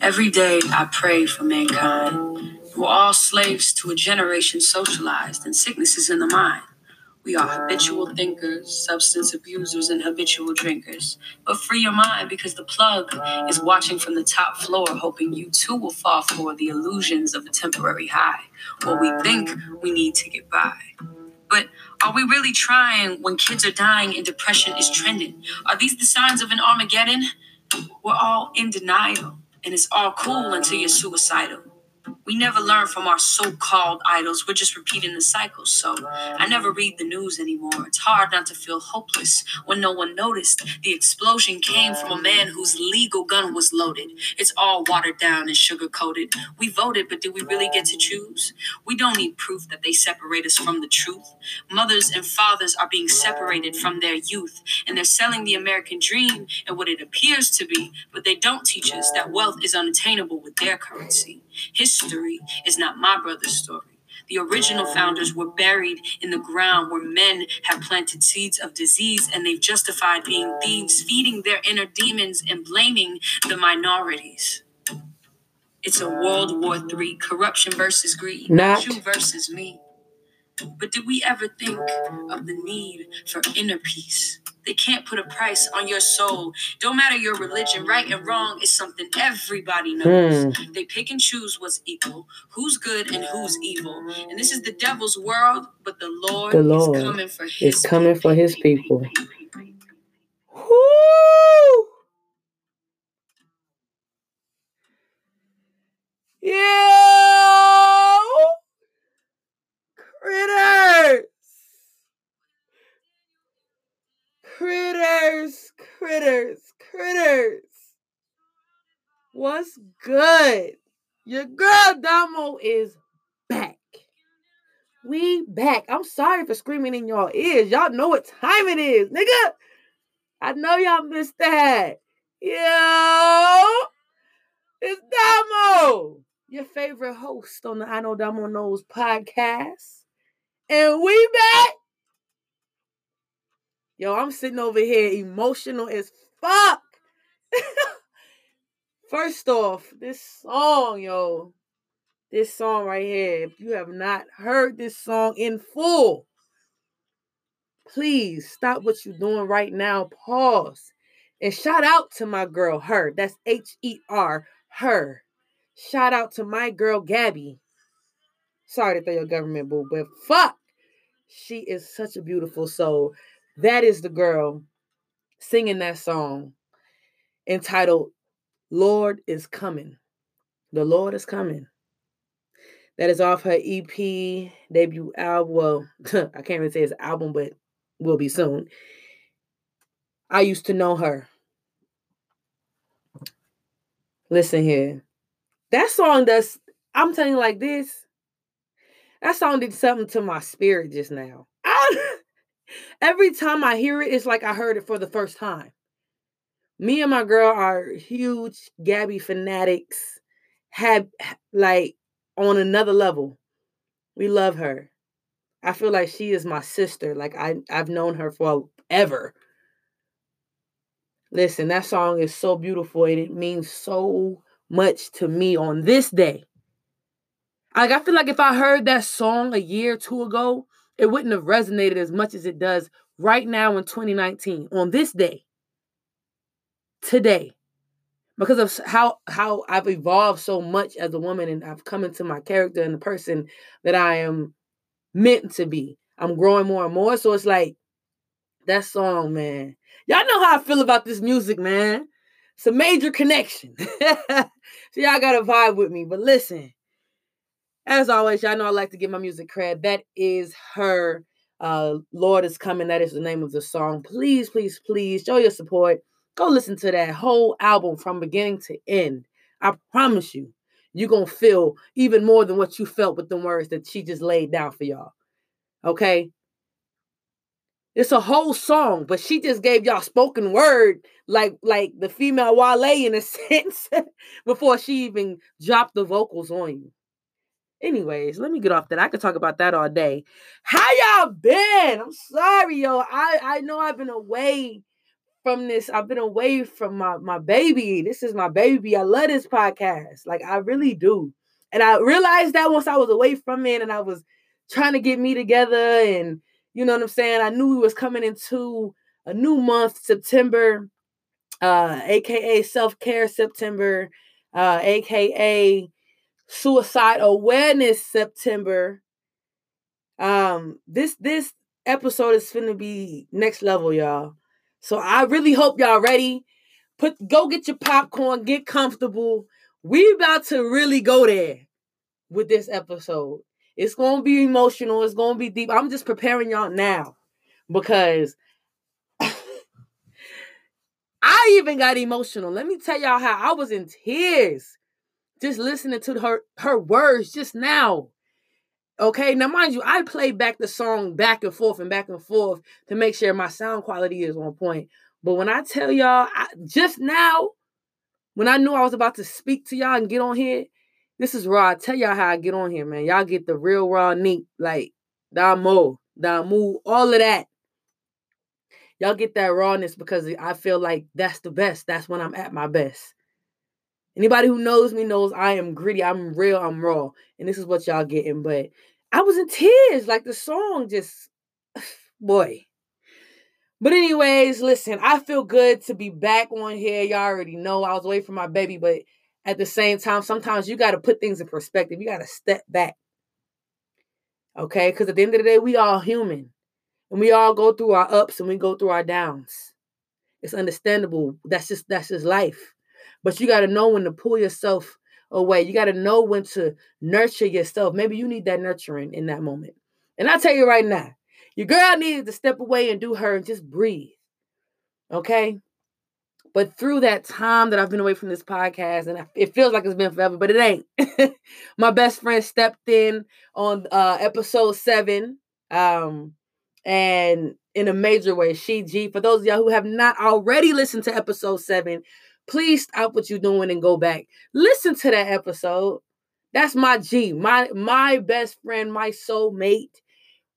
Every day I pray for mankind. We're all slaves to a generation socialized and sicknesses in the mind. We are habitual thinkers, substance abusers, and habitual drinkers. But free your mind, because the plug is watching from the top floor, hoping you too will fall for the illusions of a temporary high, what we think we need to get by. But are we really trying when kids are dying and depression is trending? Are these the signs of an Armageddon? We're all in denial, and it's all cool until you're suicidal. We never learn from our so-called idols. We're just repeating the cycle. So I never read the news anymore. It's hard not to feel hopeless when no one noticed. The explosion came from a man whose legal gun was loaded. It's all watered down and sugar-coated. We voted, but did we really get to choose? We don't need proof that they separate us from the truth. Mothers and fathers are being separated from their youth, and they're selling the American dream and what it appears to be, but they don't teach us that wealth is unattainable with their currency. History is not my brother's story. The original founders were buried in the ground where men have planted seeds of disease, and they've justified being thieves, feeding their inner demons and blaming the minorities. It's a World War III, corruption versus greed, you versus me. But did we ever think of the need for inner peace? They can't put a price on your soul. Don't matter your religion, right and wrong is something everybody knows. They pick and choose what's equal, who's good and who's evil. And this is the devil's world, but the Lord is coming for his people. Woo! Yeah! Critters. What's good? Your girl Damo is back. We back. I'm sorry for screaming in y'all ears. Y'all know what time it is, nigga. I know y'all missed that. Yo, it's Damo, your favorite host on the I Know Damo Knows podcast. And we back. Yo, I'm sitting over here emotional as fuck. First off, this song, yo. This song right here. If you have not heard this song in full, please stop what you're doing right now. Pause. And shout out to my girl, Her. That's H-E-R, Her. Shout out to my girl, Gabby. Sorry to throw your government, boo, but fuck. She is such a beautiful soul. That is the girl singing that song entitled Lord is Coming. The Lord is Coming. That is off her EP debut album. Well, I can't even say it's album, but will be soon. I Used to Know Her. Listen here. That song does, I'm telling you like this, that song did something to my spirit just now. Every time I hear it, it's like I heard it for the first time. Me and my girl are huge Gabby fanatics, have like on another level. We love her. I feel like she is my sister. Like I've known her forever. Listen, that song is so beautiful and it means so much to me on this day. Like I feel like if I heard that song a year or two ago, it wouldn't have resonated as much as it does right now in 2019, on this day, today, because of how I've evolved so much as a woman and I've come into my character and the person that I am meant to be. I'm growing more and more. So it's like, that song, man. Y'all know how I feel about this music, man. It's a major connection. So y'all got to vibe with me. But listen. As always, y'all know I like to give my music cred. That is Her. Lord is Coming. That is the name of the song. Please, please, please show your support. Go listen to that whole album from beginning to end. I promise you, you're going to feel even more than what you felt with the words that she just laid down for y'all. Okay? It's a whole song, but she just gave y'all spoken word like the female Wale in a sense before she even dropped the vocals on you. Anyways, let me get off that. I could talk about that all day. How y'all been? I'm sorry, yo. I know I've been away from this. I've been away from my baby. This is my baby. I love this podcast. Like, I really do. And I realized that once I was away from it and I was trying to get me together and, you know what I'm saying? I knew we was coming into a new month, September, a.k.a. Self-Care September, a.k.a. Suicide Awareness September. This episode is finna be next level, y'all. So I really hope y'all ready. Go get your popcorn, get comfortable. We about to really go there with this episode. It's going to be emotional. It's going to be deep. I'm just preparing y'all now because I even got emotional. Let me tell y'all how I was in tears just listening to her words just now. Okay, now mind you, I play back the song back and forth to make sure my sound quality is on point. But when I tell y'all, just now, when I knew I was about to speak to y'all and get on here, this is raw. I tell y'all how I get on here, man. Y'all get the real raw neat, like Damo, Damu, all of that. Y'all get that rawness because I feel like that's the best. That's when I'm at my best. Anybody who knows me knows I am gritty. I'm real. I'm raw. And this is what y'all getting. But I was in tears. Like the song just, boy. But anyways, listen, I feel good to be back on here. Y'all already know I was away from my baby, but at the same time, sometimes you got to put things in perspective. You got to step back. Okay? Because at the end of the day, we all human. And we all go through our ups and we go through our downs. It's understandable. That's just life. But you got to know when to pull yourself away. You got to know when to nurture yourself. Maybe you need that nurturing in that moment. And I tell you right now, your girl needed to step away and do her and just breathe. Okay? But through that time that I've been away from this podcast, and it feels like it's been forever, but it ain't. My best friend stepped in on episode 7, and in a major way, Shiji. For those of y'all who have not already listened to episode 7, please stop what you're doing and go back. Listen to that episode. That's my G, my best friend, my soulmate,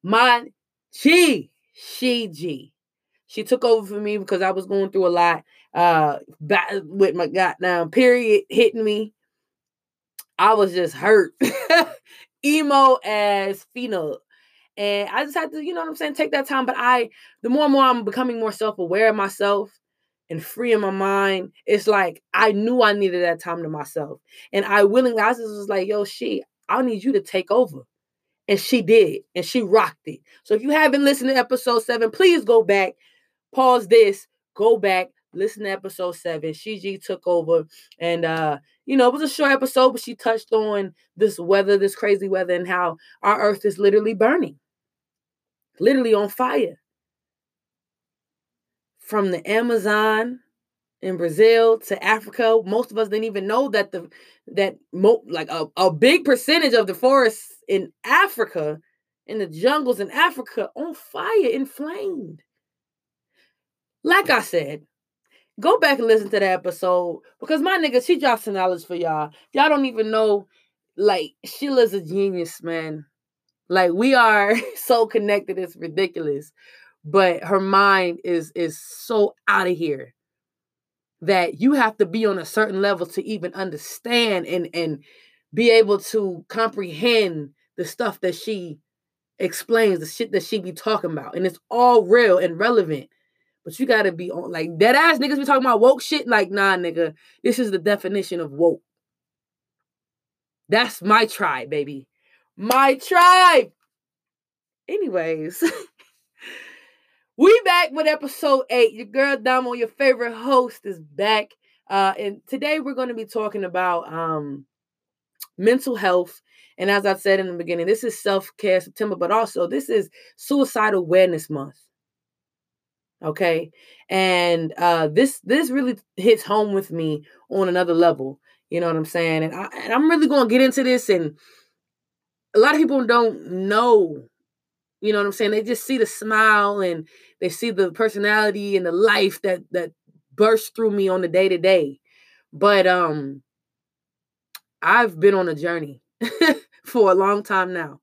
my G, Shiji. She took over for me because I was going through a lot. With my goddamn period hitting me, I was just hurt. Emo as phenol. And I just had to, you know what I'm saying, take that time. But the more and more I'm becoming more self-aware of myself and free in my mind, it's like I knew I needed that time to myself. And I just was like, yo, I need you to take over. And she did. And she rocked it. So if you haven't listened to episode 7, please go back. Pause this. Go back. Listen to episode 7. Shiji took over and, it was a short episode, but she touched on this weather, this crazy weather and how our earth is literally burning, literally on fire. From the Amazon in Brazil to Africa, most of us didn't even know that a big percentage of the forests in Africa, in the jungles in Africa, on fire, inflamed. Like I said, go back and listen to that episode because my nigga, she dropped some knowledge for y'all. Y'all don't even know, like, Sheila's a genius, man. Like, we are so connected, it's ridiculous. But her mind is so out of here that you have to be on a certain level to even understand and be able to comprehend the stuff that she explains, the shit that she be talking about. And it's all real and relevant. But you got to be on, like, dead ass niggas be talking about woke shit. Like, nah, nigga, this is the definition of woke. That's my tribe, baby. My tribe. Anyways, we back with episode 8. Your girl Damo, your favorite host, is back. And today we're going to be talking about mental health. And as I said in the beginning, this is Self-Care September, but also this is Suicide Awareness Month. Okay, and this really hits home with me on another level. You know what I'm saying? And I'm really going to get into this. And a lot of people don't know, You know what I'm saying? They just see the smile and they see the personality and the life that bursts through me on the day to day. But I've been on a journey for a long time now,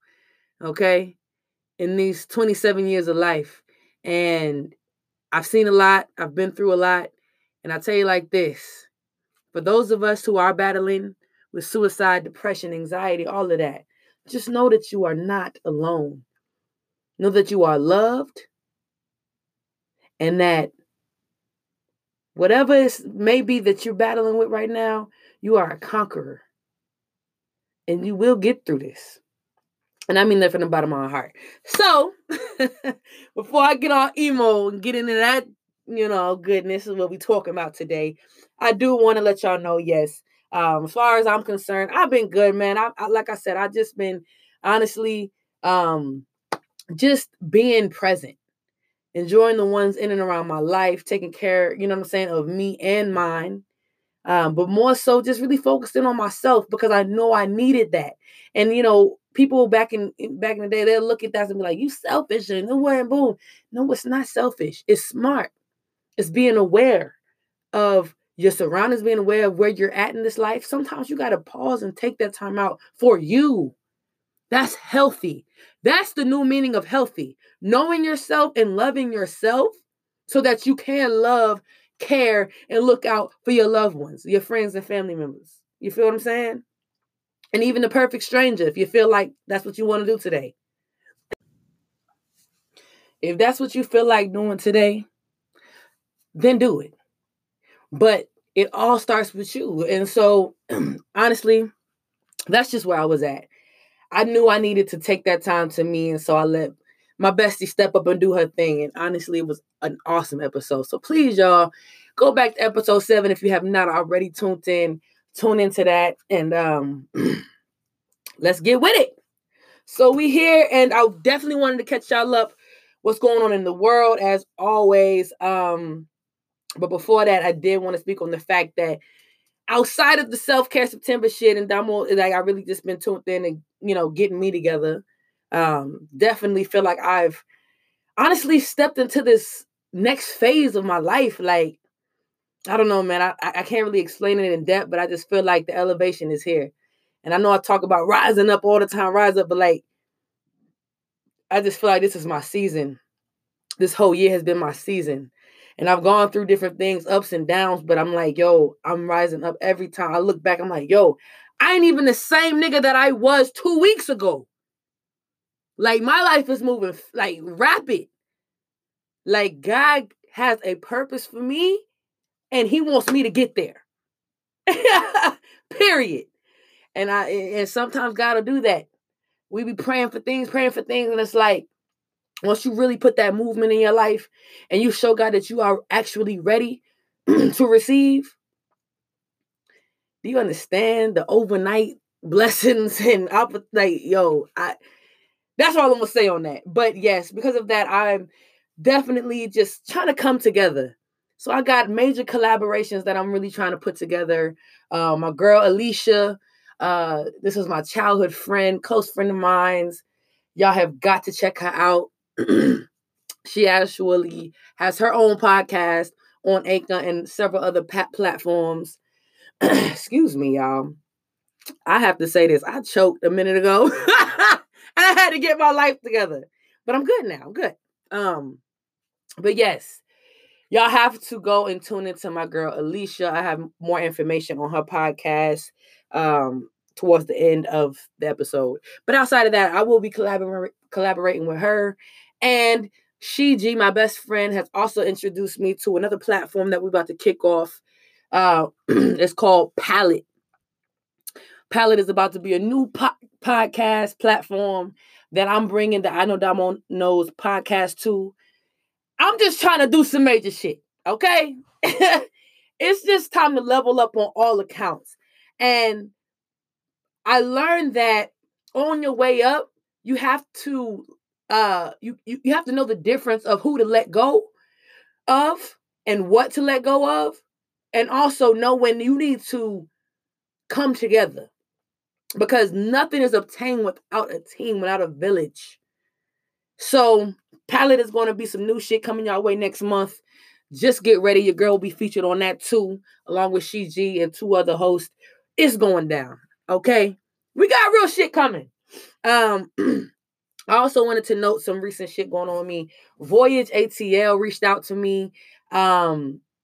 okay? In these 27 years of life. And I've seen a lot. I've been through a lot. And I tell you like this, for those of us who are battling with suicide, depression, anxiety, all of that, just know that you are not alone. Know that you are loved and that whatever it may be that you're battling with right now, you are a conqueror and you will get through this. And I mean that from the bottom of my heart. So before I get all emo and get into that, you know, goodness is what we're talking about today, I do want to let y'all know, yes, as far as I'm concerned, I've been good, man. I like I said, I've just been honestly just being present, enjoying the ones in and around my life, taking care, you know what I'm saying, of me and mine. But more so just really focusing on myself because I know I needed that. And, you know, people back in the day, they'll look at that and be like, you selfish and boom. No, it's not selfish. It's smart. It's being aware of your surroundings, being aware of where you're at in this life. Sometimes you got to pause and take that time out for you. That's healthy. That's the new meaning of healthy. Knowing yourself and loving yourself so that you can love, care, and look out for your loved ones, your friends and family members. You feel what I'm saying? And even the perfect stranger, if you feel like that's what you want to do today. If that's what you feel like doing today, then do it. But it all starts with you. And so, honestly, that's just where I was at. I knew I needed to take that time to me. And so I let my bestie step up and do her thing. And honestly, it was an awesome episode. So please, y'all, go back to episode 7 if you have not already tuned in. Tune into that. And let's get with it. So we here, and I definitely wanted to catch y'all up. What's going on in the world, as always. But before that, I did want to speak on the fact that outside of the self-care September shit, and Damo, like, I really just been tuned in and, you know, getting me together. Definitely feel like I've honestly stepped into this next phase of my life. Like, I don't know, man. I can't really explain it in depth, but I just feel like the elevation is here. And I know I talk about rising up all the time, rise up, but like, I just feel like this is my season. This whole year has been my season. And I've gone through different things, ups and downs, but I'm like, yo, I'm rising up every time. I look back, I'm like, yo, I ain't even the same nigga that I was 2 weeks ago. Like, my life is moving, like, rapid. Like, God has a purpose for me, and he wants me to get there. Period. And sometimes God will do that. We be praying for things. And it's like, once you really put that movement in your life and you show God that you are actually ready to receive, do you understand the overnight blessings and like, yo, that's all I'm going to say on that. But yes, because of that, I'm definitely just trying to come together. So I got major collaborations that I'm really trying to put together. My girl, Alicia, this is my childhood friend, close friend of mine's. Y'all have got to check her out. She actually has her own podcast on Anchor and several other platforms. Excuse me, y'all. I have to say this. I choked a minute ago. And I had to get my life together. But I'm good now. I'm good. But yes, y'all have to go and tune into my girl, Alicia. I have more information on her podcast. Towards the end of the episode. But outside of that, I will be collaborating with her. And Shiji, my best friend, has also introduced me to another platform that we're about to kick off. It's called Palette. Palette is about to be a new podcast platform that I'm bringing the I Know Damo Knows podcast to. I'm just trying to do some major shit, okay? It's just time to level up on all accounts. And I learned that on your way up, you have to you have to know the difference of who to let go of and what to let go of, and also know when you need to come together, because nothing is obtained without a team, without a village. So Palette is going to be some new shit coming your way next month. Just get ready. Your girl will be featured on that too, along with Shiji and two other hosts. It's going down. Okay. We got real shit coming. I also wanted to note some recent shit going on with me. Voyage ATL reached out to me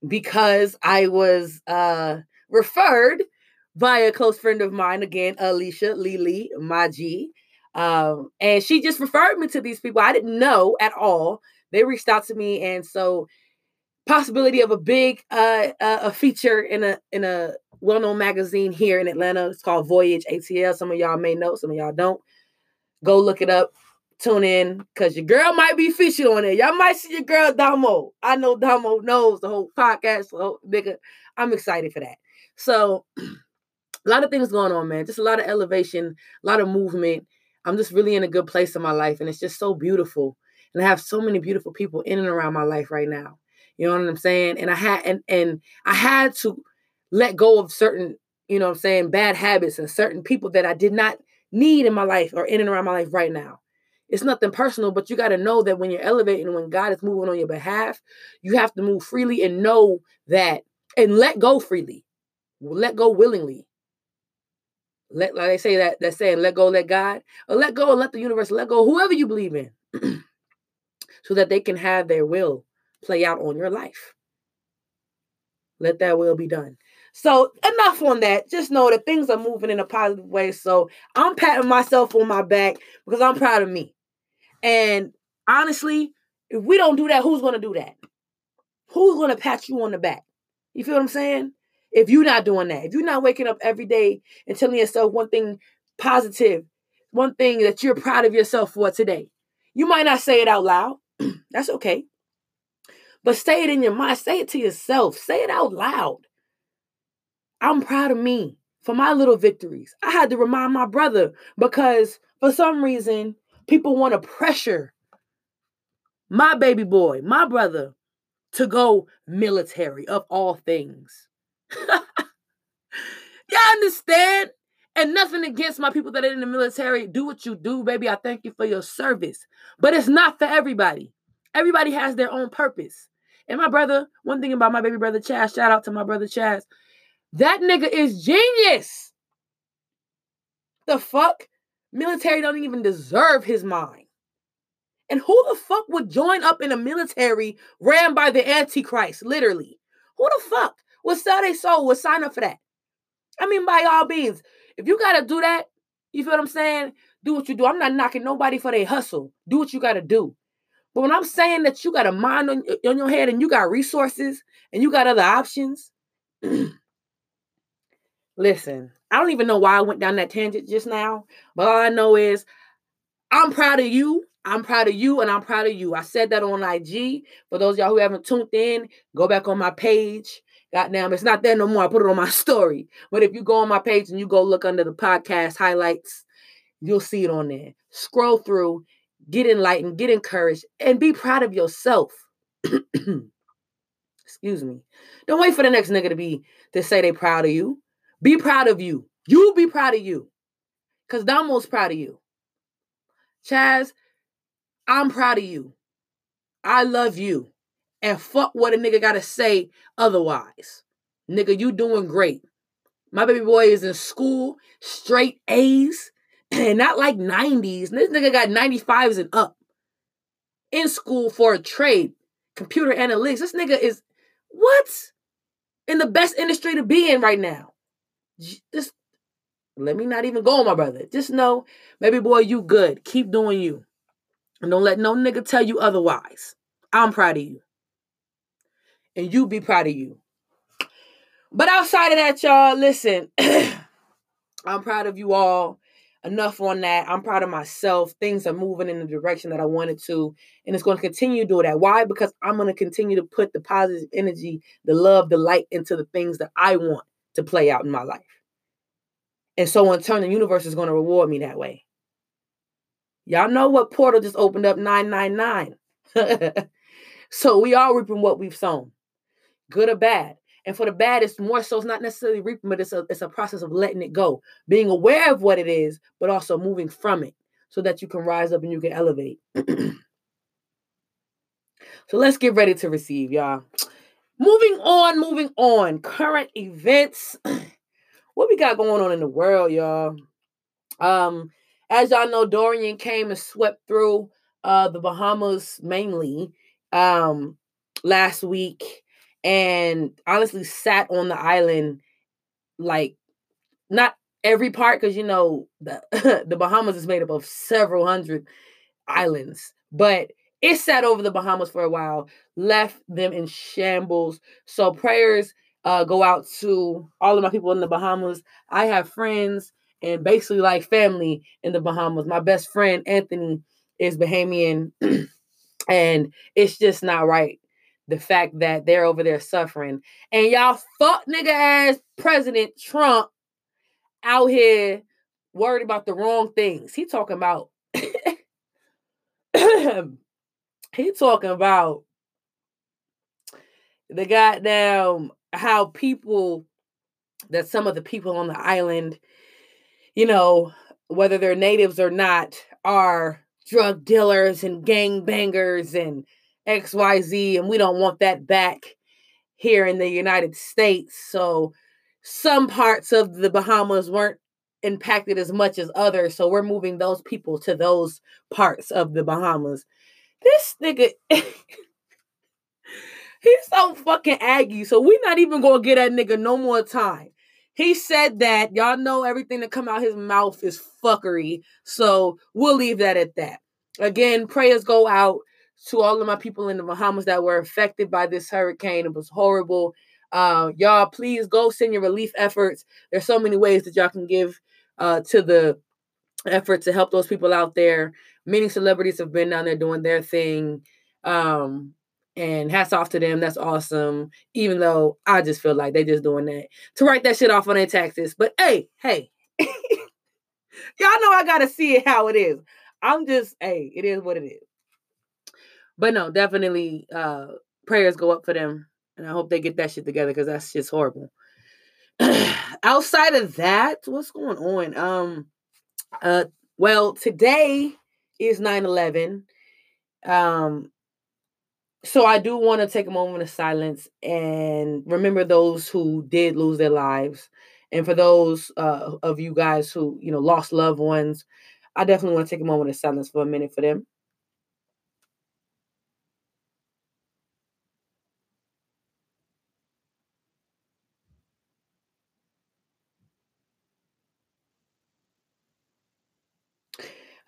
because I was referred by a close friend of mine, again, Alicia, Lily, my G. And she just referred me to these people. I didn't know at all. They reached out to me. And so possibility of a big a feature in a well-known magazine here in Atlanta. It's called Voyage ATL. Some of y'all may know, some of y'all don't. Go look it up. Tune in, because your girl might be featured on it. Y'all might see your girl Damo. I Know Damo Knows, the whole podcast. So, nigga, I'm excited for that. So a lot of things going on, man. Just a lot of elevation, a lot of movement. I'm just really in a good place in my life, and it's just so beautiful. And I have so many beautiful people in and around my life right now. You know what I'm saying? And I had to let go of certain, you know what I'm saying, bad habits and certain people that I did not need in my life or in and around my life right now. It's nothing personal, but you got to know that when you're elevating, when God is moving on your behalf, you have to move freely and know that and let go freely. Let go willingly. Let, like they say that saying, let go, let God, or let go and let the universe, let go, whoever you believe in, so that they can have their will play out on your life. Let that will be done. So enough on that. Just know that things are moving in a positive way. So I'm patting myself on my back because I'm proud of me. And honestly, if we don't do that, who's going to do that? Who's going to pat you on the back? You feel what I'm saying? If you're not doing that, if you're not waking up every day and telling yourself one thing positive, one thing that you're proud of yourself for today, you might not say it out loud. That's okay. But say it in your mind. Say it to yourself. Say it out loud. I'm proud of me for my little victories. I had to remind my brother because for some reason, people want to pressure my baby boy, my brother, to go military of all things. Y'all understand? And nothing against my people that are in the military. Do what you do, baby. I thank you for your service. But it's not for everybody. Everybody has their own purpose. And my brother, one thing about my baby brother Chaz, shout out to my brother Chaz. That nigga is genius. The fuck? Military don't even deserve his mind. And who the fuck would join up in a military ran by the Antichrist, literally? Who the fuck would sell their soul, would sign up for that? I mean, by all means, if you got to do that, you feel what I'm saying? Do what you do. I'm not knocking nobody for their hustle. Do what you got to do. But when I'm saying that you got a mind on your head and you got resources and you got other options, listen, I don't even know why I went down that tangent just now, but all I know is I'm proud of you. I'm proud of you, and I'm proud of you. I said that on IG. For those of y'all who haven't tuned in, go back on my page. Goddamn, it's not there no more. I put it on my story. But if you go on my page and you go look under the podcast highlights, you'll see it on there. Scroll through, get enlightened, get encouraged, and be proud of yourself. Excuse me. Don't wait for the next nigga to say they proud of you. Be proud of you. You be proud of you. Because Damo's proud of you. Chaz, I'm proud of you. I love you. And fuck what a nigga got to say otherwise. Nigga, you doing great. My baby boy is in school, straight A's, and not like 90s. This nigga got 95s and up. In school for a trade, computer analytics. This nigga is, what? In the best industry to be in right now. Just, let me not even go on my brother. Just know, baby boy, you good. Keep doing you. And don't let no nigga tell you otherwise. I'm proud of you. And you be proud of you. But outside of that, y'all, listen. I'm proud of you all. Enough on that. I'm proud of myself. Things are moving in the direction that I wanted to. And it's going to continue to do that. Why? Because I'm going to continue to put the positive energy, the love, the light into the things that I want to play out in my life. And so in turn, the universe is going to reward me that way. Y'all know what portal just opened up, 999. So we are reaping what we've sown, good or bad. And for the bad, it's more so it's not necessarily reaping, but it's a process of letting it go, being aware of what it is, but also moving from it so that you can rise up and you can elevate. So let's get ready to receive, y'all. Moving on. Current events. What we got going on in the world, y'all? As y'all know, Dorian came and swept through the Bahamas mainly last week, and honestly sat on the island, like, not every part, because, you know, the Bahamas is made up of several hundred islands, but it sat over the Bahamas for a while, left them in shambles. So prayers go out to all of my people in the Bahamas. I have friends and basically like family in the Bahamas. My best friend, Anthony, is Bahamian, and it's just not right, the fact that they're over there suffering. And y'all fuck nigga ass President Trump out here worried about the wrong things. He talking about the goddamn how people, that some of the people on the island, you know, whether they're natives or not, are drug dealers and gangbangers and XYZ, and we don't want that back here in the United States. So some parts of the Bahamas weren't impacted as much as others, so we're moving those people to those parts of the Bahamas. This nigga, he's so fucking aggy. So we're not even gonna get that nigga no more time. He said that. Y'all know everything that come out his mouth is fuckery. So we'll leave that at that. Again, prayers go out to all of my people in the Bahamas that were affected by this hurricane. It was horrible. Y'all, please go send your relief efforts. There's so many ways that y'all can give to the effort to help those people out there. Many celebrities have been down there doing their thing, and hats off to them. That's awesome. Even though I just feel like they just doing that to write that shit off on their taxes. But hey, y'all know I gotta see it how it is. I'm just, hey, it is what it is. But no, definitely prayers go up for them, and I hope they get that shit together, because that's just horrible. Outside of that, what's going on? Well, today is 9/11. So I do want to take a moment of silence and remember those who did lose their lives. And for those of you guys who, you know, lost loved ones, I definitely want to take a moment of silence for a minute for them.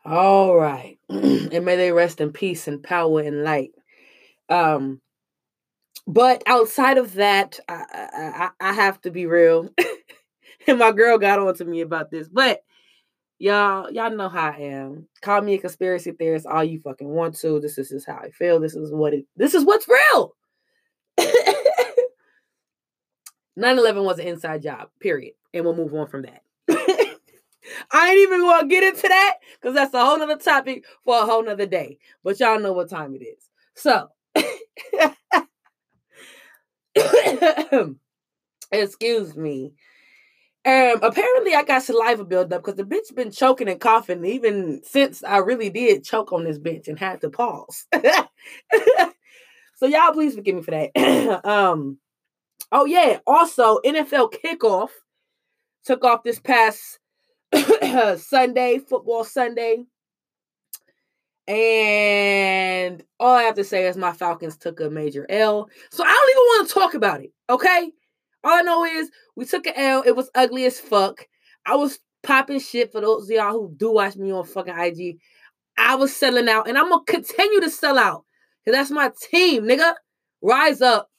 All right. And may they rest in peace and power and light. But outside of that, I have to be real. And my girl got on to me about this. But y'all know how I am. Call me a conspiracy theorist all you fucking want to. This is just how I feel. This is what's real. 9/11 was an inside job, period. And we'll move on from that. I ain't even gonna get into that, because that's a whole nother topic for a whole nother day. But y'all know what time it is. So excuse me. Apparently I got saliva buildup, because the bitch been choking and coughing even since I really did choke on this bitch and had to pause. So y'all please forgive me for that. Oh yeah, also NFL kickoff took off this past Sunday, football Sunday. And all I have to say is my Falcons took a major L. So I don't even want to talk about it, okay? All I know is we took an L. It was ugly as fuck. I was popping shit for those of y'all who do watch me on fucking IG. I was selling out, and I'm going to continue to sell out, because that's my team, nigga. Rise up.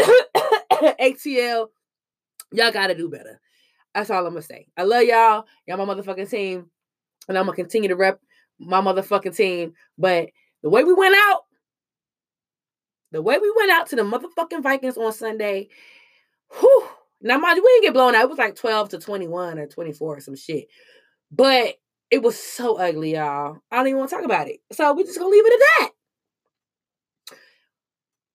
ATL, y'all got to do better. That's all I'm going to say. I love y'all. Y'all my motherfucking team. And I'm going to continue to rep my motherfucking team. But the way we went out to the motherfucking Vikings on Sunday, whew. Now, mind you, we didn't get blown out. It was like 12 to 21 or 24 or some shit. But it was so ugly, y'all. I don't even want to talk about it. So we're just going to leave it at that.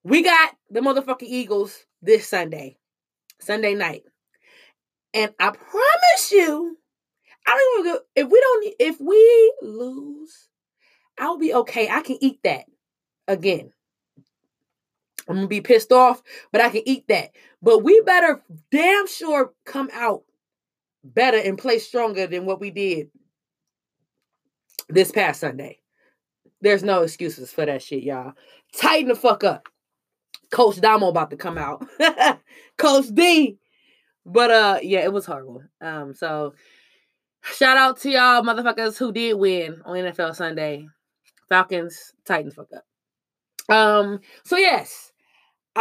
We got the motherfucking Eagles this Sunday night. And I promise you, I don't even go, if we lose, I'll be okay. I can eat that again. I'm going to be pissed off, but I can eat that. But we better damn sure come out better and play stronger than what we did this past Sunday. There's no excuses for that shit, y'all. Tighten the fuck up. Coach Damo about to come out. Coach D. But, yeah, it was horrible. So, shout out to y'all motherfuckers who did win on NFL Sunday. Falcons, tighten the fuck up. So, yes.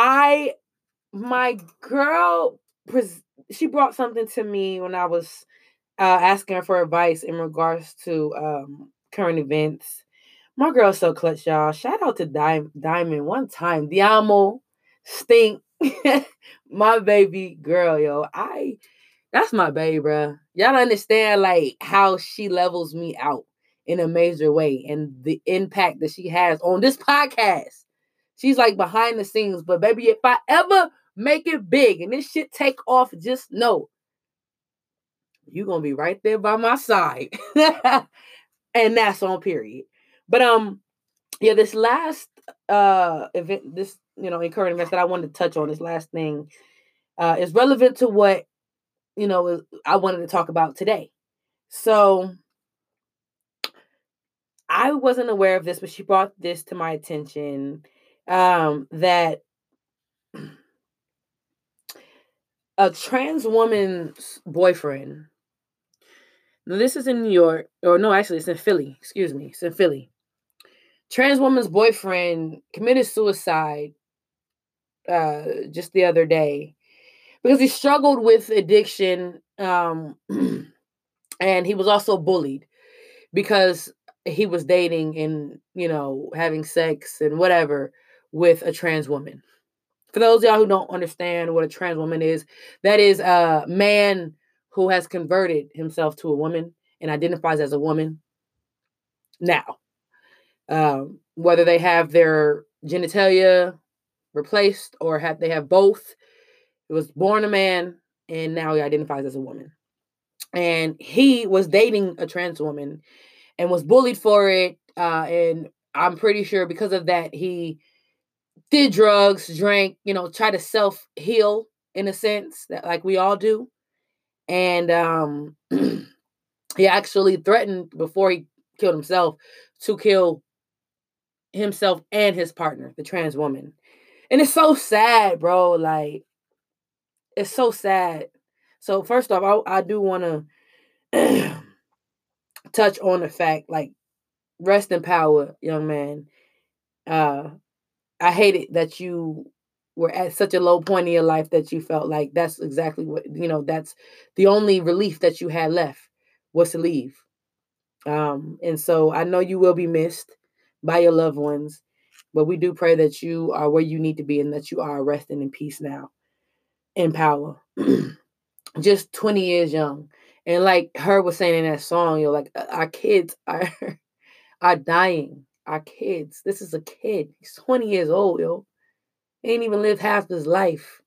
My girl, she brought something to me when I was asking her for advice in regards to current events. My girl's so clutch, y'all. Shout out to Diamond one time. Diamo, Stink. My baby girl, yo. That's my baby, bro. Y'all don't understand, like, how she levels me out in a major way and the impact that she has on this podcast. She's, like, behind the scenes. But, baby, if I ever make it big and this shit take off, just know you're going to be right there by my side. And that's on period. But, yeah, this last event, this, you know, current events that I wanted to touch on, this last thing, is relevant to what, you know, I wanted to talk about today. So, I wasn't aware of this, but she brought this to my attention, that a trans woman's boyfriend, now this is in New York, or no, actually, it's in Philly, excuse me, it's in Philly. Trans woman's boyfriend committed suicide just the other day because he struggled with addiction, and he was also bullied because he was dating and, you know, having sex and whatever with a trans woman. For those of y'all who don't understand what a trans woman is, that is a man who has converted himself to a woman and identifies as a woman now. Whether they have their genitalia replaced or they have both. He was born a man and now he identifies as a woman. And he was dating a trans woman and was bullied for it. And I'm pretty sure because of that, he did drugs, drank, you know, try to self-heal in a sense that like we all do. And he actually threatened before he killed himself to kill himself and his partner, the trans woman. And it's so sad, bro. Like, it's so sad. So first off, I do want to touch on the fact, like, rest in power, young man. I hate it that you were at such a low point in your life that you felt like that's exactly what, you know, that's the only relief that you had left was to leave. And so I know you will be missed by your loved ones, but we do pray that you are where you need to be and that you are resting in peace now, in power. Just 20 years young. And like Her was saying in that song, you're like, our kids are dying. Our kids. This is a kid. He's 20 years old, yo. He ain't even lived half his life.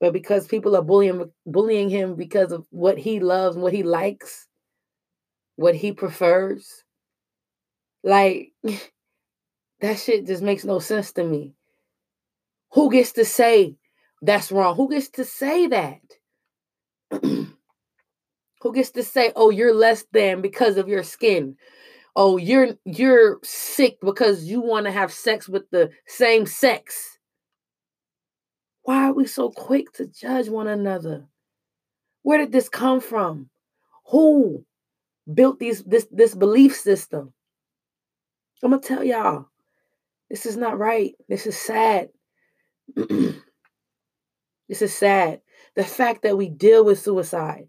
But because people are bullying him because of what he loves, what he likes, what he prefers. Like, that shit just makes no sense to me. Who gets to say that's wrong? Who gets to say that? Who gets to say, oh, you're less than because of your skin? Oh, you're sick because you want to have sex with the same sex. Why are we so quick to judge one another? Where did this come from? Who built this belief system? I'm going to tell y'all, this is not right. This is sad. This is sad. The fact that we deal with suicide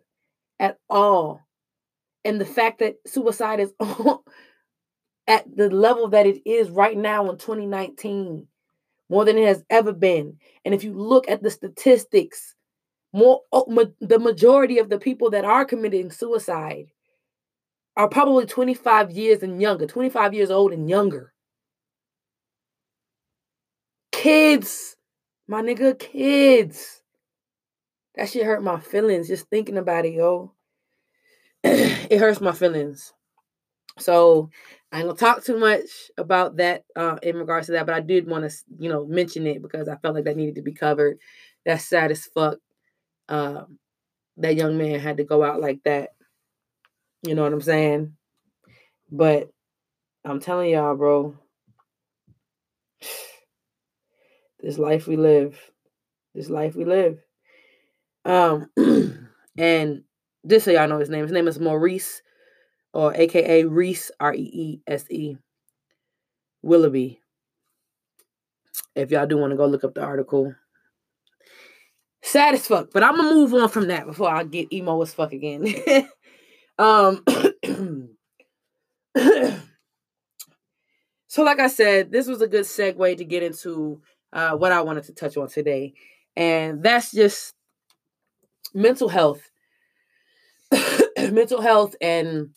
at all, and the fact that suicide is at the level that it is right now in 2019, more than it has ever been. And if you look at the statistics, the majority of the people that are committing suicide are probably 25 years and younger, 25 years old and younger. Kids, my nigga, kids. That shit hurt my feelings just thinking about it, yo. It hurts my feelings. So I don't talk too much about that in regards to that, but I did want to, mention it because I felt like that needed to be covered. That's sad as fuck. That young man had to go out like that. You know what I'm saying? But I'm telling y'all, bro, this life we live. And just so y'all know his name is Maurice, or AKA Reese, R-E-E-S-E, Willoughby. If y'all do want to go look up the article. Sad as fuck, but I'm going to move on from that before I get emo as fuck again. So like I said, this was a good segue to get into what I wanted to touch on today. And that's just mental health. Mental health, and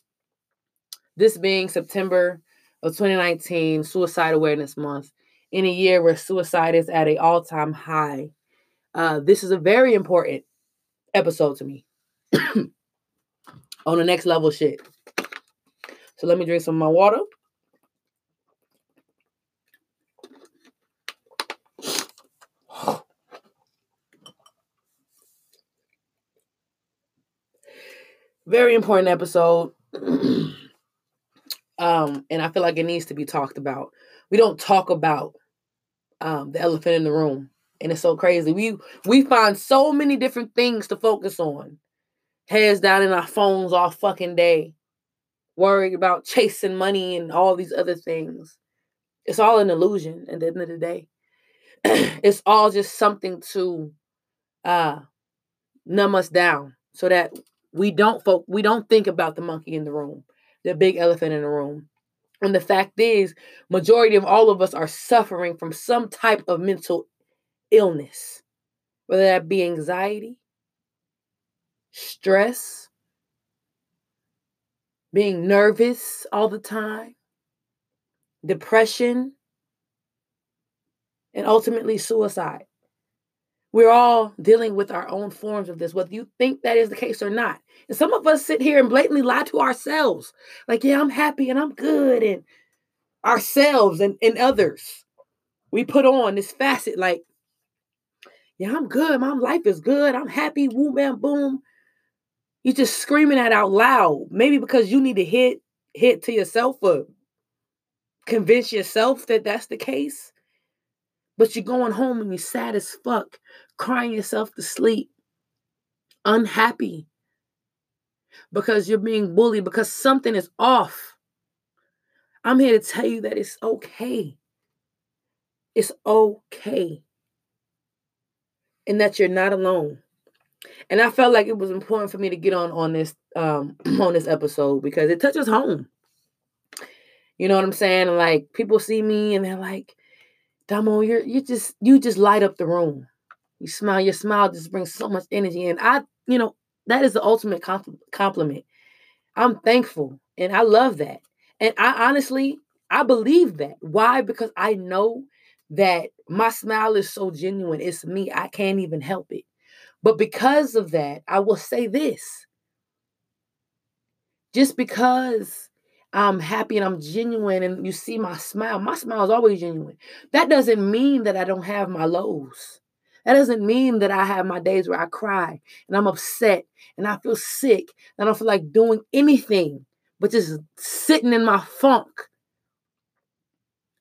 this being September of 2019, Suicide Awareness Month, in a year where suicide is at an all-time high. This is a very important episode to me. On the next level shit. So let me drink some of my water. Very important episode. And I feel like it needs to be talked about. We don't talk about the elephant in the room. And it's so crazy. We find so many different things to focus on. Heads down in our phones all fucking day. Worried about chasing money and all these other things. It's all an illusion at the end of the day. It's all just something to numb us down so that we don't think about the monkey in the room, the big elephant in the room. And the fact is, majority of all of us are suffering from some type of mental illness, whether that be anxiety, stress, being nervous all the time, depression, and ultimately suicide. We're all dealing with our own forms of this, whether you think that is the case or not. And some of us sit here and blatantly lie to ourselves. Like, yeah, I'm happy and I'm good. And ourselves and others. We put on this facet like, yeah, I'm good. My life is good. I'm happy. Woo, bam, boom. You're just screaming that out loud. Maybe because you need to hit to yourself or convince yourself that that's the case. But you're going home and you're sad as fuck, crying yourself to sleep, unhappy, because you're being bullied, because something is off. I'm here to tell you that it's okay. It's okay. And that you're not alone. And I felt like it was important for me to get on this on this episode because it touches home. You know what I'm saying? And like, people see me and they're like, Damo, you just light up the room. You smile. Your smile just brings so much energy. And that is the ultimate compliment. I'm thankful. And I love that. And I honestly believe that. Why? Because I know that my smile is so genuine. It's me. I can't even help it. But because of that, I will say this. Just because I'm happy and I'm genuine and you see my smile is always genuine. That doesn't mean that I don't have my lows. That doesn't mean that I have my days where I cry and I'm upset and I feel sick and I don't feel like doing anything but just sitting in my funk.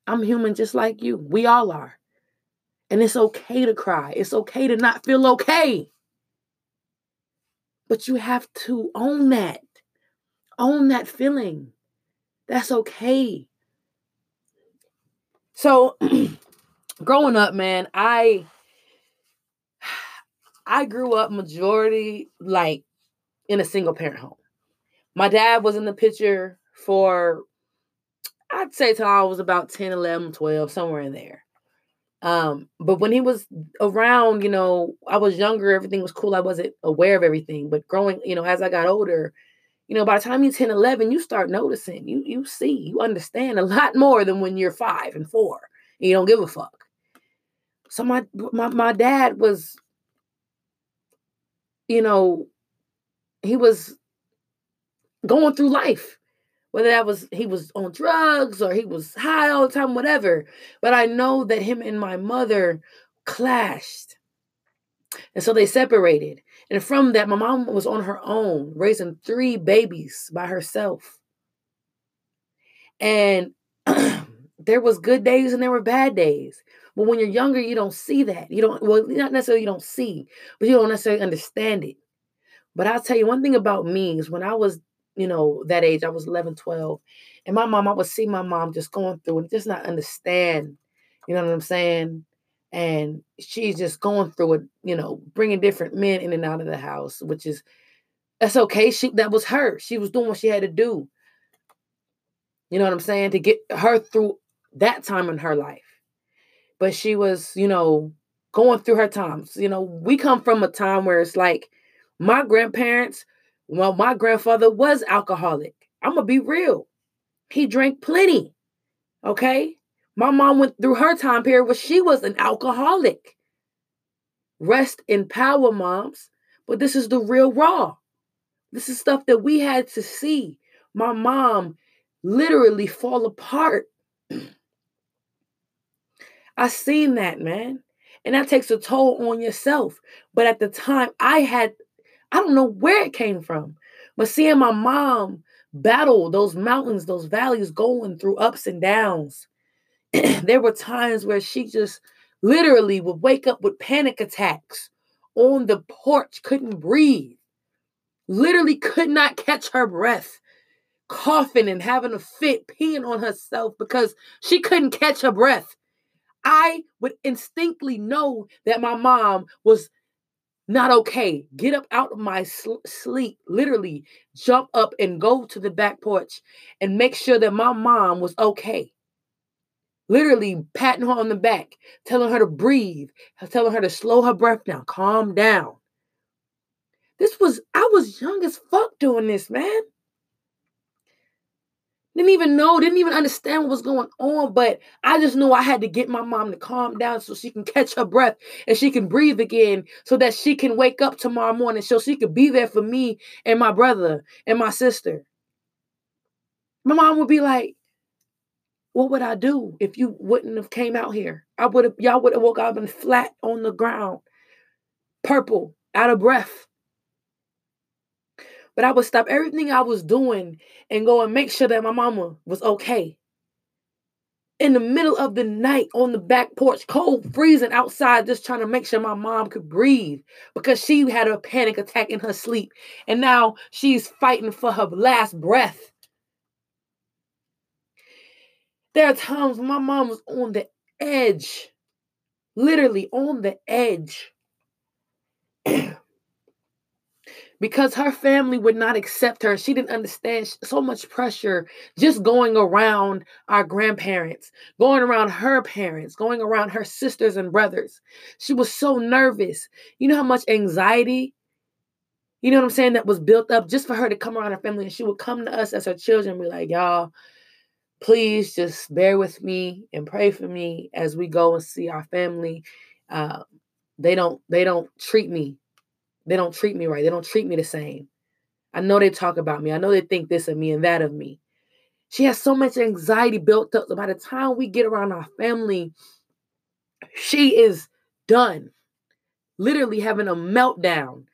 I'm human just like you. We all are. And it's okay to cry. It's okay to not feel okay. But you have to own that. Own that feeling. That's okay. So, growing up, man, I grew up majority like in a single parent home. My dad was in the picture for, I'd say, till I was about 10, 11, 12, somewhere in there. But when he was around, I was younger, everything was cool. I wasn't aware of everything. But growing, as I got older, by the time you're 10, 11, you start noticing, you see, you understand a lot more than when you're 5 and 4, and you don't give a fuck. So my dad was, he was going through life whether that was he was on drugs or he was high all the time, whatever. But I know that him and my mother clashed. And so they separated. And from that, my mom was on her own, raising 3 babies by herself. And there was good days and there were bad days. But when you're younger, you don't see that. You don't, well, not necessarily you don't see, but you don't necessarily understand it. But I'll tell you one thing about me is when I was, you know, that age, I was 11, 12. And my mom, I would see my mom just going through and just not understand, you know what I'm saying? And she's just going through it, you know, bringing different men in and out of the house, which is, that's okay. That was her. She was doing what she had to do. You know what I'm saying? To get her through that time in her life. But she was, you know, going through her times. You know, we come from a time where it's like my grandparents, well, my grandfather was alcoholic. I'm going to be real. He drank plenty. Okay. My mom went through her time period where she was an alcoholic. Rest in power, moms. But this is the real raw. This is stuff that we had to see. My mom literally fall apart. I seen that, man. And that takes a toll on yourself. But at the time, I don't know where it came from. But seeing my mom battle those mountains, those valleys, going through ups and downs. There were times where she just literally would wake up with panic attacks on the porch, couldn't breathe, literally could not catch her breath, coughing and having a fit, peeing on herself because she couldn't catch her breath. I would instinctively know that my mom was not okay. Get up out of my sleep, literally jump up and go to the back porch and make sure that my mom was okay. Literally patting her on the back, telling her to breathe, telling her to slow her breath down, calm down. I was young as fuck doing this, man. Didn't even know, didn't even understand what was going on, but I just knew I had to get my mom to calm down so she can catch her breath and she can breathe again so that she can wake up tomorrow morning so she could be there for me and my brother and my sister. My mom would be like, what would I do if you wouldn't have came out here? Y'all would have woke up and flat on the ground, purple, out of breath. But I would stop everything I was doing and go and make sure that my mama was okay. In the middle of the night on the back porch, cold, freezing outside, just trying to make sure my mom could breathe because she had a panic attack in her sleep. And now she's fighting for her last breath. There are times my mom was on the edge, literally on the edge. Because her family would not accept her. She didn't understand so much pressure just going around our grandparents, going around her parents, going around her sisters and brothers. She was so nervous. You know how much anxiety, you know what I'm saying, that was built up just for her to come around her family. And she would come to us as her children and be like, y'all, please just bear with me and pray for me as we go and see our family. They don't treat me. They don't treat me right. They don't treat me the same. I know they talk about me. I know they think this of me and that of me. She has so much anxiety built up that by the time we get around our family, she is done. Literally having a meltdown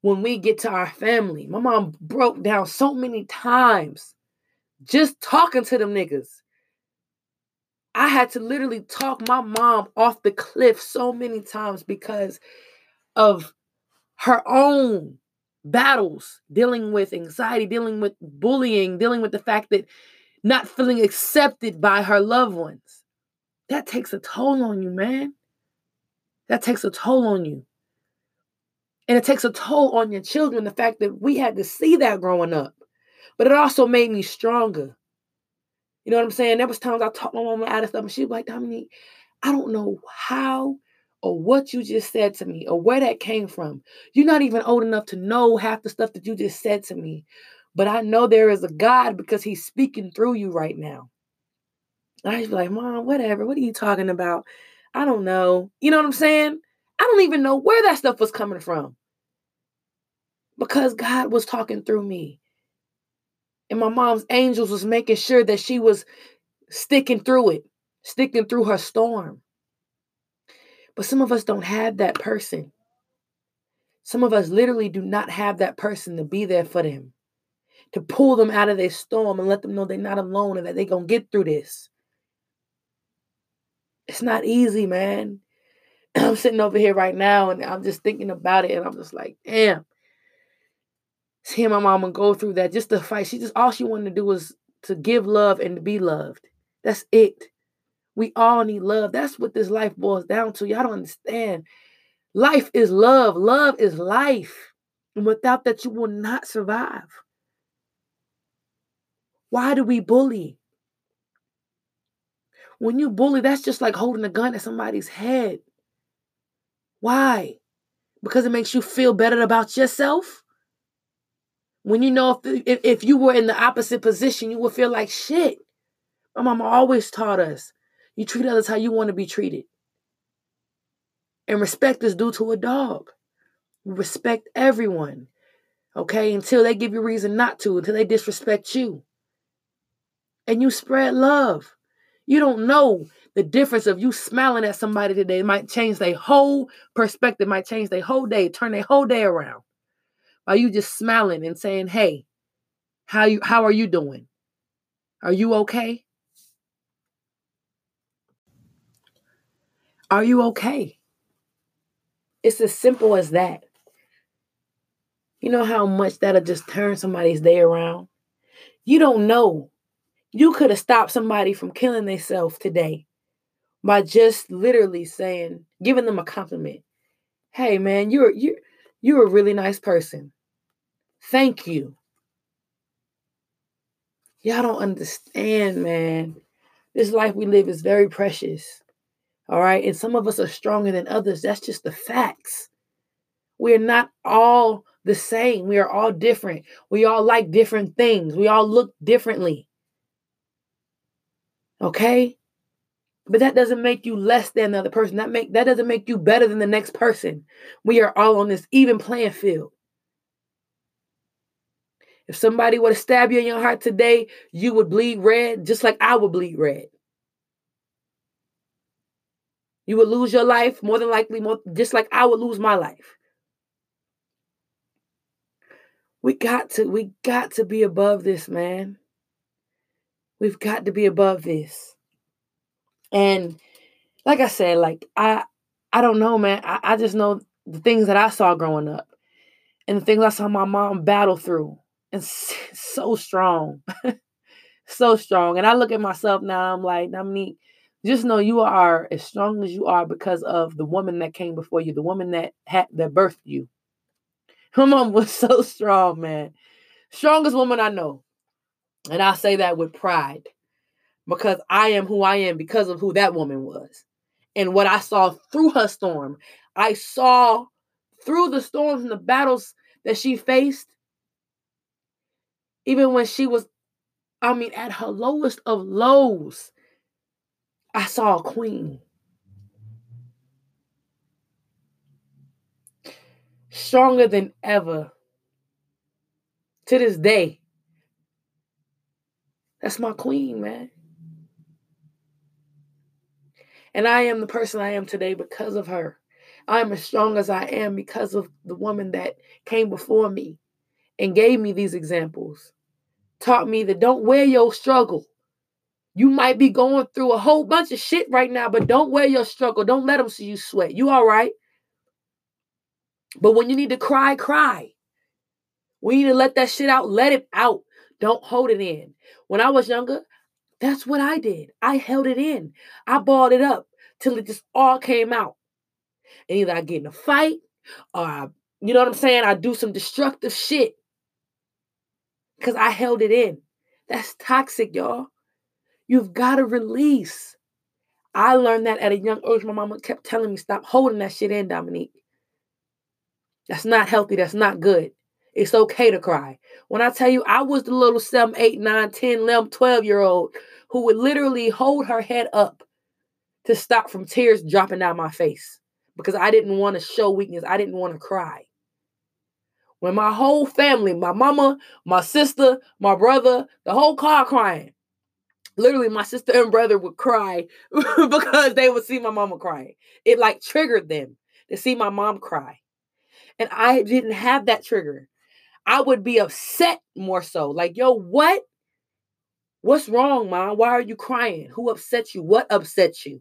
when we get to our family. My mom broke down so many times just talking to them niggas. I had to literally talk my mom off the cliff so many times because of her own battles, dealing with anxiety, dealing with bullying, dealing with the fact that not feeling accepted by her loved ones. That takes a toll on you, man. That takes a toll on you. And it takes a toll on your children, the fact that we had to see that growing up. But it also made me stronger. You know what I'm saying? There was times I talked my mom out of stuff and she was like, Dominique, I don't know how or what you just said to me, or where that came from. You're not even old enough to know half the stuff that you just said to me. But I know there is a God because he's speaking through you right now. And I just be like, Mom, whatever. What are you talking about? I don't know. You know what I'm saying? I don't even know where that stuff was coming from. Because God was talking through me. And my mom's angels was making sure that she was sticking through it, sticking through her storm. But some of us don't have that person. Some of us literally do not have that person to be there for them, to pull them out of their storm and let them know they're not alone and that they're going to get through this. It's not easy, man. I'm sitting over here right now and I'm just thinking about it and I'm just like, damn. Seeing my mama go through that, just the fight. All she wanted to do was to give love and to be loved. That's it. We all need love. That's what this life boils down to. Y'all don't understand. Life is love. Love is life. And without that, you will not survive. Why do we bully? When you bully, that's just like holding a gun at somebody's head. Why? Because it makes you feel better about yourself? When you know if you were in the opposite position, you would feel like shit. My mama always taught us, you treat others how you want to be treated. And respect is due to a dog. Respect everyone, okay? Until they give you reason not to, until they disrespect you. And you spread love. You don't know the difference of you smiling at somebody today. It might change their whole perspective, might change their whole day, turn their whole day around. By you just smiling and saying, hey, how are you doing? Are you okay? Are you okay? It's as simple as that. You know how much that'll just turn somebody's day around? You don't know. You could have stopped somebody from killing themselves today by just literally saying, giving them a compliment. Hey, man, you're a really nice person. Thank you. Y'all don't understand, man. This life we live is very precious. All right? And some of us are stronger than others. That's just the facts. We're not all the same. We are all different. We all like different things. We all look differently. Okay? But that doesn't make you less than another person. That doesn't make you better than the next person. We are all on this even playing field. If somebody were to stab you in your heart today, you would bleed red just like I would bleed red. You would lose your life more than likely, just like I would lose my life. We got to be above this, man. We've got to be above this. And like I said, like, I don't know, man. I just know the things that I saw growing up and the things I saw my mom battle through. And so strong. So strong. And I look at myself now, I'm like, Dominique, just know you are as strong as you are because of the woman that came before you, the woman that birthed you. Her mom was so strong, man. Strongest woman I know. And I say that with pride. Because I am who I am because of who that woman was. And what I saw through her storm. I saw through the storms and the battles that she faced. Even when she was, at her lowest of lows, I saw a queen. Stronger than ever. To this day. That's my queen, man. And I am the person I am today because of her. I am as strong as I am because of the woman that came before me. And gave me these examples. Taught me that don't wear your struggle. You might be going through a whole bunch of shit right now, but don't wear your struggle. Don't let them see you sweat. You all right? But when you need to cry, cry. When you need to let that shit out, let it out. Don't hold it in. When I was younger, that's what I did. I held it in. I balled it up till it just all came out. And either I get in a fight or you know what I'm saying? I do some destructive shit. Because I held it in. That's toxic, y'all. You've got to release. I learned that at a young age. My mama kept telling me, stop holding that shit in, Dominique. That's not healthy. That's not good. It's okay to cry. When I tell you, I was the little 7, 8, 9, 10, 11, 12-year-old who would literally hold her head up to stop from tears dropping down my face because I didn't want to show weakness. I didn't want to cry. When my whole family, my mama, my sister, my brother, the whole car crying. Literally, my sister and brother would cry because they would see my mama crying. It like triggered them to see my mom cry. And I didn't have that trigger. I would be upset more so. Like, yo, what? What's wrong, Mom? Why are you crying? Who upset you? What upset you?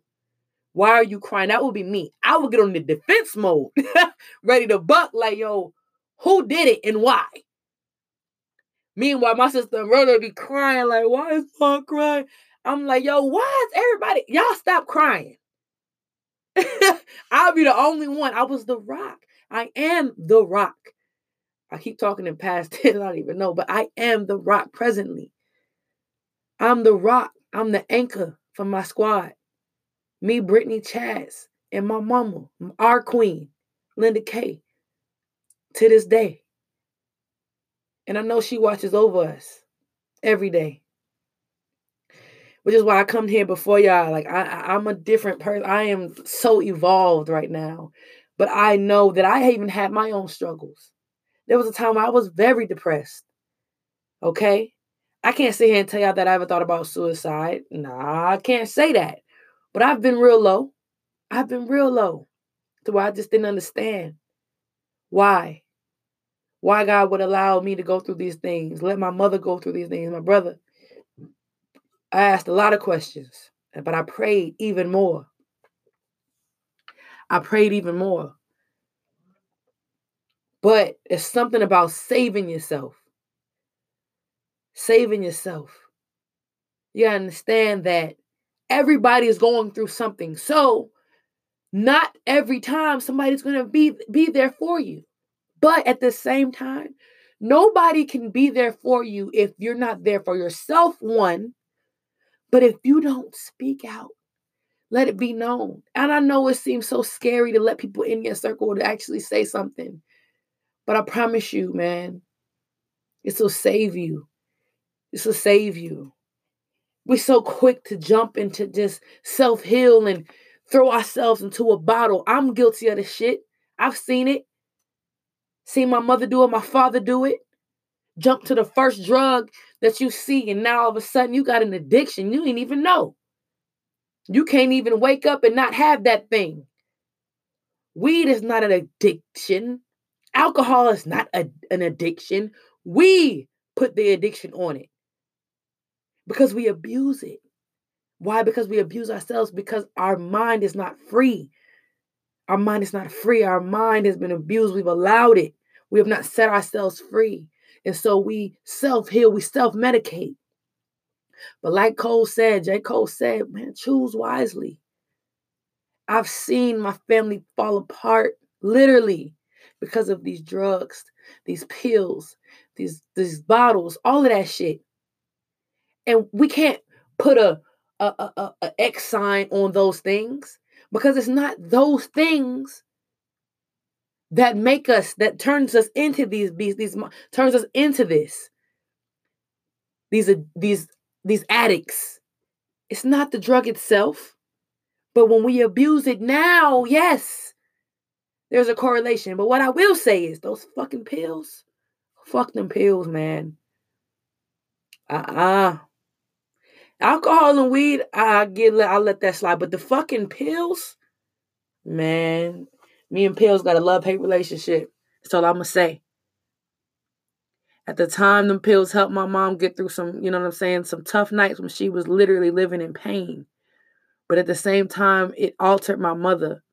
Why are you crying? That would be me. I would get on the defense mode, ready to buck. Like, yo, who did it and why? Meanwhile, my sister and brother be crying. Like, why is Mom crying? I'm like, yo, why is everybody? Y'all stop crying. I'll be the only one. I was the rock. I am the rock. I keep talking in past tense. I don't even know, but I am the rock presently. I'm the rock. I'm the anchor for my squad. Me, Brittany, Chaz, and my mama, our queen, Linda Kay, to this day. And I know she watches over us every day. Which is why I come here before y'all. Like, I'm a different person. I am so evolved right now. But I know that I even had my own struggles. There was a time I was very depressed. Okay? I can't sit here and tell y'all that I ever thought about suicide. Nah, I can't say that. But I've been real low. I've been real low. To where I just didn't understand why. Why God would allow me to go through these things. Let my mother go through these things. My brother. I asked a lot of questions. But I prayed even more. I prayed even more. But it's something about saving yourself. Saving yourself. You gotta understand that everybody is going through something. So not every time somebody's going to be there for you. But at the same time, nobody can be there for you if you're not there for yourself, one. But if you don't speak out, let it be known. And I know it seems so scary to let people in your circle to actually say something. But I promise you, man, this will save you. This will save you. We're so quick to jump into just self-heal and throw ourselves into a bottle. I'm guilty of this shit. I've seen it. Seen my mother do it, my father do it. Jump to the first drug that you see, and now all of a sudden you got an addiction you didn't even know. You can't even wake up and not have that thing. Weed is not an addiction. Alcohol is not an addiction. We put the addiction on it because we abuse it. Why? Because we abuse ourselves, because our mind is not free. Our mind is not free. Our mind has been abused. We've allowed it. We have not set ourselves free. And so we self-heal. We self-medicate. But like Cole said, J. Cole said, man, choose wisely. I've seen my family fall apart, literally, because of these drugs, these pills, these bottles, all of that shit. And we can't put a X sign on those things, because it's not those things that make us, that turns us into these beasts, turns us into this. These addicts. It's not the drug itself, but when we abuse it now, yes, there's a correlation. But what I will say is those fucking pills, fuck them pills, man. Alcohol and weed, I let that slide. But the fucking pills, man, me and pills got a love-hate relationship. That's all I'm going to say. At the time, them pills helped my mom get through some, you know what I'm saying, some tough nights when she was literally living in pain. But at the same time, it altered my mother.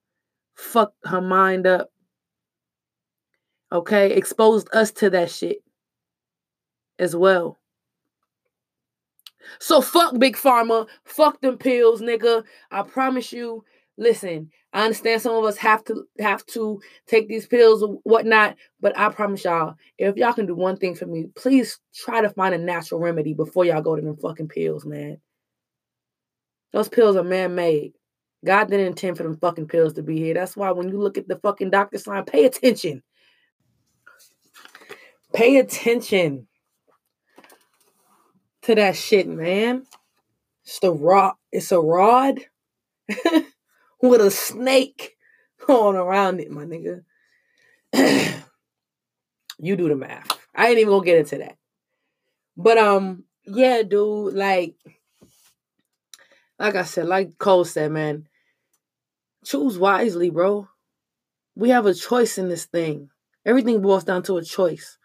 Fucked her mind up. Okay? Exposed us to that shit as well. So fuck Big Pharma. Fuck them pills, nigga. I promise you. Listen, I understand some of us have to take these pills or whatnot, but I promise y'all, if y'all can do one thing for me, please try to find a natural remedy before y'all go to them fucking pills, man. Those pills are man-made. God didn't intend for them fucking pills to be here. That's why when you look at the fucking doctor sign, pay attention. Pay attention to that shit, man. It's a rod with a snake going around it, my nigga. You do the math. I ain't even gonna get into that. But yeah, dude, like I said, like Cole said, man, choose wisely, bro. We have a choice in this thing. Everything boils down to a choice.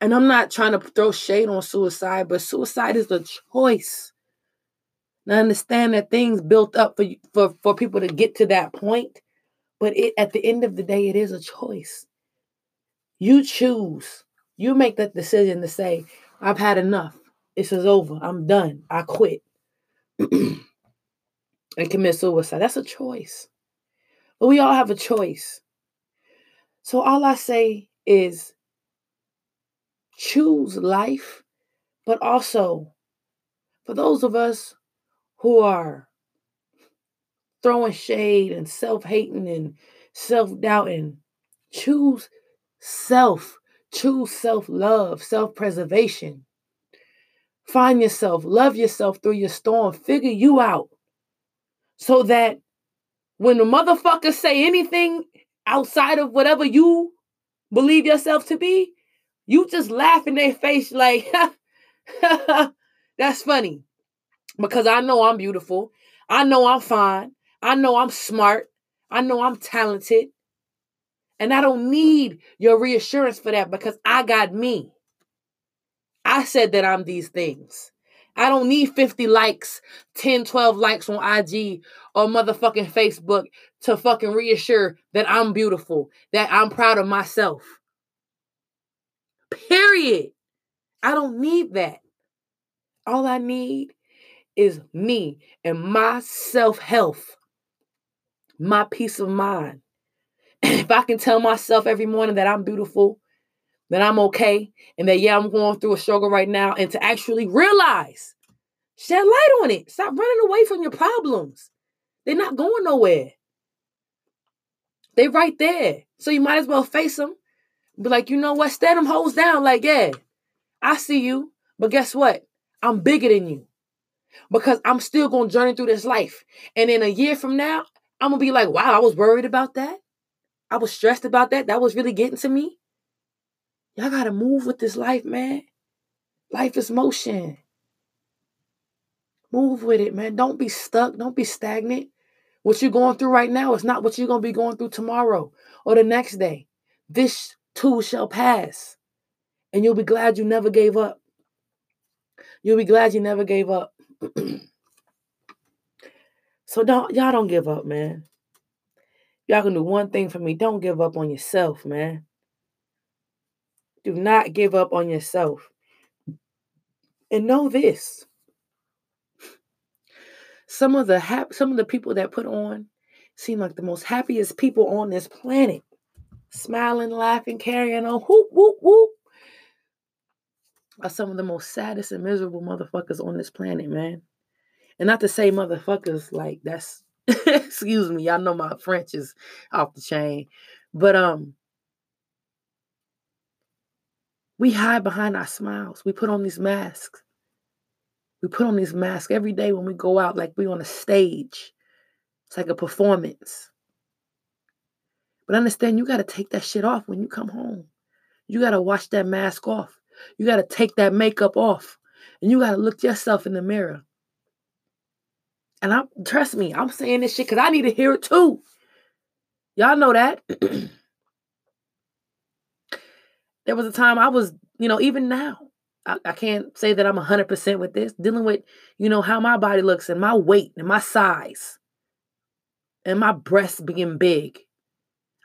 And I'm not trying to throw shade on suicide, but suicide is a choice. And I understand that things built up for people to get to that point, but at the end of the day, it is a choice. You choose. You make that decision to say, I've had enough. This is over. I'm done. I quit. And commit suicide. That's a choice. But we all have a choice. So all I say is choose life, but also for those of us who are throwing shade and self-hating and self-doubting, choose self. Choose self-love, self-preservation. Find yourself, love yourself through your storm, figure you out so that when the motherfuckers say anything outside of whatever you believe yourself to be, you just laugh in their face like, that's funny. Because I know I'm beautiful. I know I'm fine. I know I'm smart. I know I'm talented. And I don't need your reassurance for that because I got me. I said that I'm these things. I don't need 50 likes, 10, 12 likes on IG or motherfucking Facebook to fucking reassure that I'm beautiful, that I'm proud of myself. Period. I don't need that. All I need is me and my self-health, my peace of mind. If I can tell myself every morning that I'm beautiful, that I'm okay, and that, yeah, I'm going through a struggle right now, and to actually realize, shed light on it. Stop running away from your problems. They're not going nowhere. They're right there. So you might as well face them. Be like, you know what? Stand them hoes down. Like, yeah, I see you, but guess what? I'm bigger than you because I'm still going to journey through this life. And in a year from now, I'm going to be like, wow, I was worried about that. I was stressed about that. That was really getting to me. Y'all got to move with this life, man. Life is motion. Move with it, man. Don't be stuck. Don't be stagnant. What you're going through right now is not what you're going to be going through tomorrow or the next day. This too shall pass. And you'll be glad you never gave up. You'll be glad you never gave up. So y'all don't give up, man. Y'all can do one thing for me. Don't give up on yourself, man. Do not give up on yourself. And know this. Some of the people that put on seem like the most happiest people on this planet. Smiling, laughing, carrying on, whoop, whoop, whoop. Are some of the most saddest and miserable motherfuckers on this planet, man. And not to say motherfuckers, like, that's, excuse me, y'all know my French is off the chain. But, we hide behind our smiles. We put on these masks. We put on these masks every day when we go out like we on a stage. It's like a performance. But understand, you got to take that shit off when you come home. You got to wash that mask off. You got to take that makeup off. And you got to look yourself in the mirror. And trust me, I'm saying this shit because I need to hear it too. Y'all know that. There was a time I was, you know, even now, I can't say that I'm 100% with this, dealing with, you know, how my body looks and my weight and my size and my breasts being big.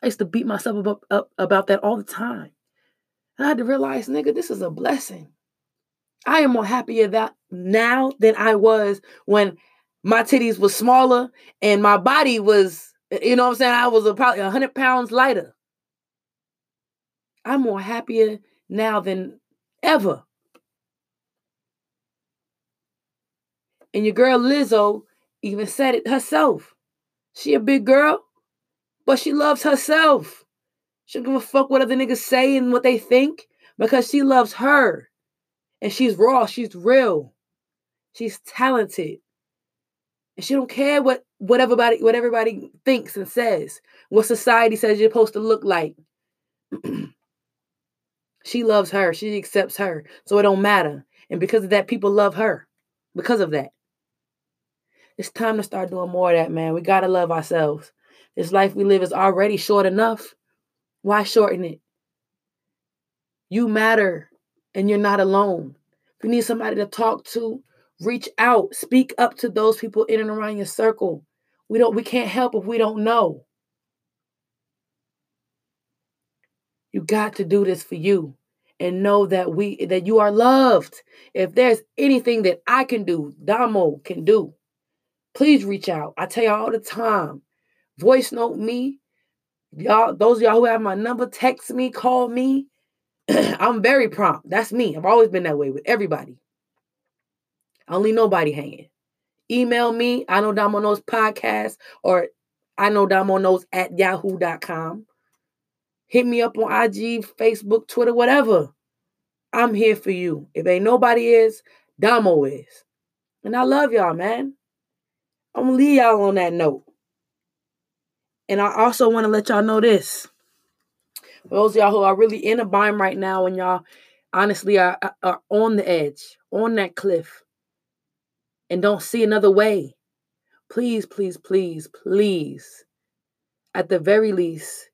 I used to beat myself up about that all the time. And I had to realize, nigga, this is a blessing. I am more happier that now than I was when my titties was smaller and my body was, you know what I'm saying? I was probably 100 pounds lighter. I'm more happier now than ever. And your girl Lizzo even said it herself. She a big girl, but she loves herself. She don't give a fuck what other niggas say and what they think because she loves her. And she's raw. She's real. She's talented. And she don't care what everybody thinks and says, what society says you're supposed to look like. She loves her. She accepts her. So it don't matter. And because of that, people love her. Because of that. It's time to start doing more of that, man. We got to love ourselves. This life we live is already short enough. Why shorten it? You matter and you're not alone. If you need somebody to talk to, reach out. Speak up to those people in and around your circle. We can't help if we don't know. You got to do this for you and know that you are loved. If there's anything that I can do, Damo can do, please reach out. I tell y'all all the time, voice note me. Y'all, those of y'all who have my number, text me, call me. I'm very prompt. That's me. I've always been that way with everybody. I don't leave nobody hanging. Email me, I Know Damo Knows podcast, or I Know Damo Knows @yahoo.com. Hit me up on IG, Facebook, Twitter, whatever. I'm here for you. If ain't nobody is, Damo is. And I love y'all, man. I'm going to leave y'all on that note. And I also want to let y'all know this. For those of y'all who are really in a bind right now and y'all honestly are on the edge, on that cliff, and don't see another way, please, please, please, please, at the very least,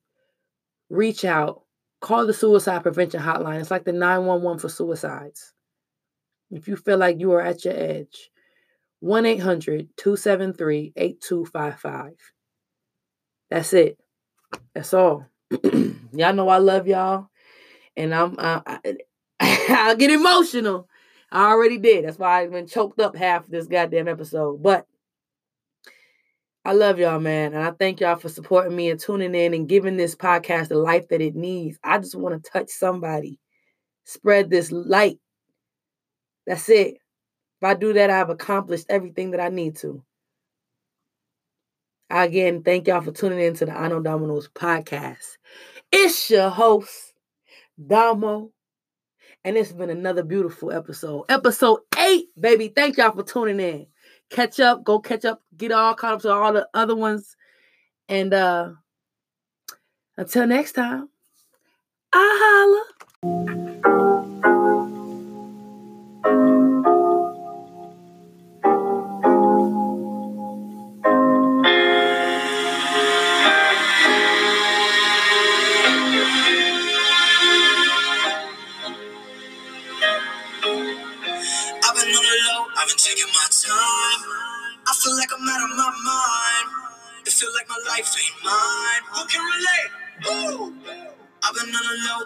reach out, call the suicide prevention hotline. It's like the 911 for suicides. If you feel like you are at your edge, 1-800-273-8255. That's it. That's all. Y'all know I love y'all, and I'll get emotional. I already did. That's why I've been choked up half this goddamn episode, but I love y'all, man, and I thank y'all for supporting me and tuning in and giving this podcast the life that it needs. I just want to touch somebody. Spread this light. That's it. If I do that, I've accomplished everything that I need to. I, again, thank y'all for tuning in to the I Know Damo Knows podcast. It's your host, Damo, and it's been another beautiful episode. Episode 8, baby. Thank y'all for tuning in. Go catch up, get all caught up to all the other ones. And until next time, I holla. I've been on the low,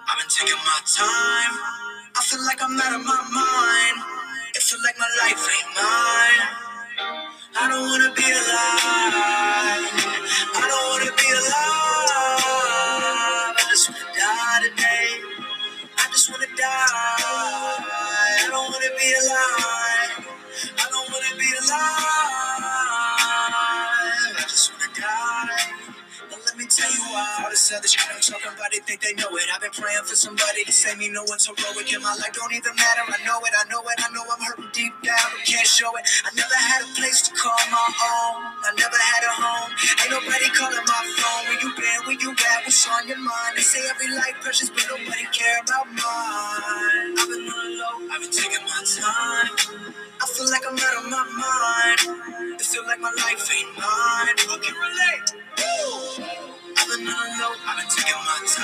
I've been taking my time.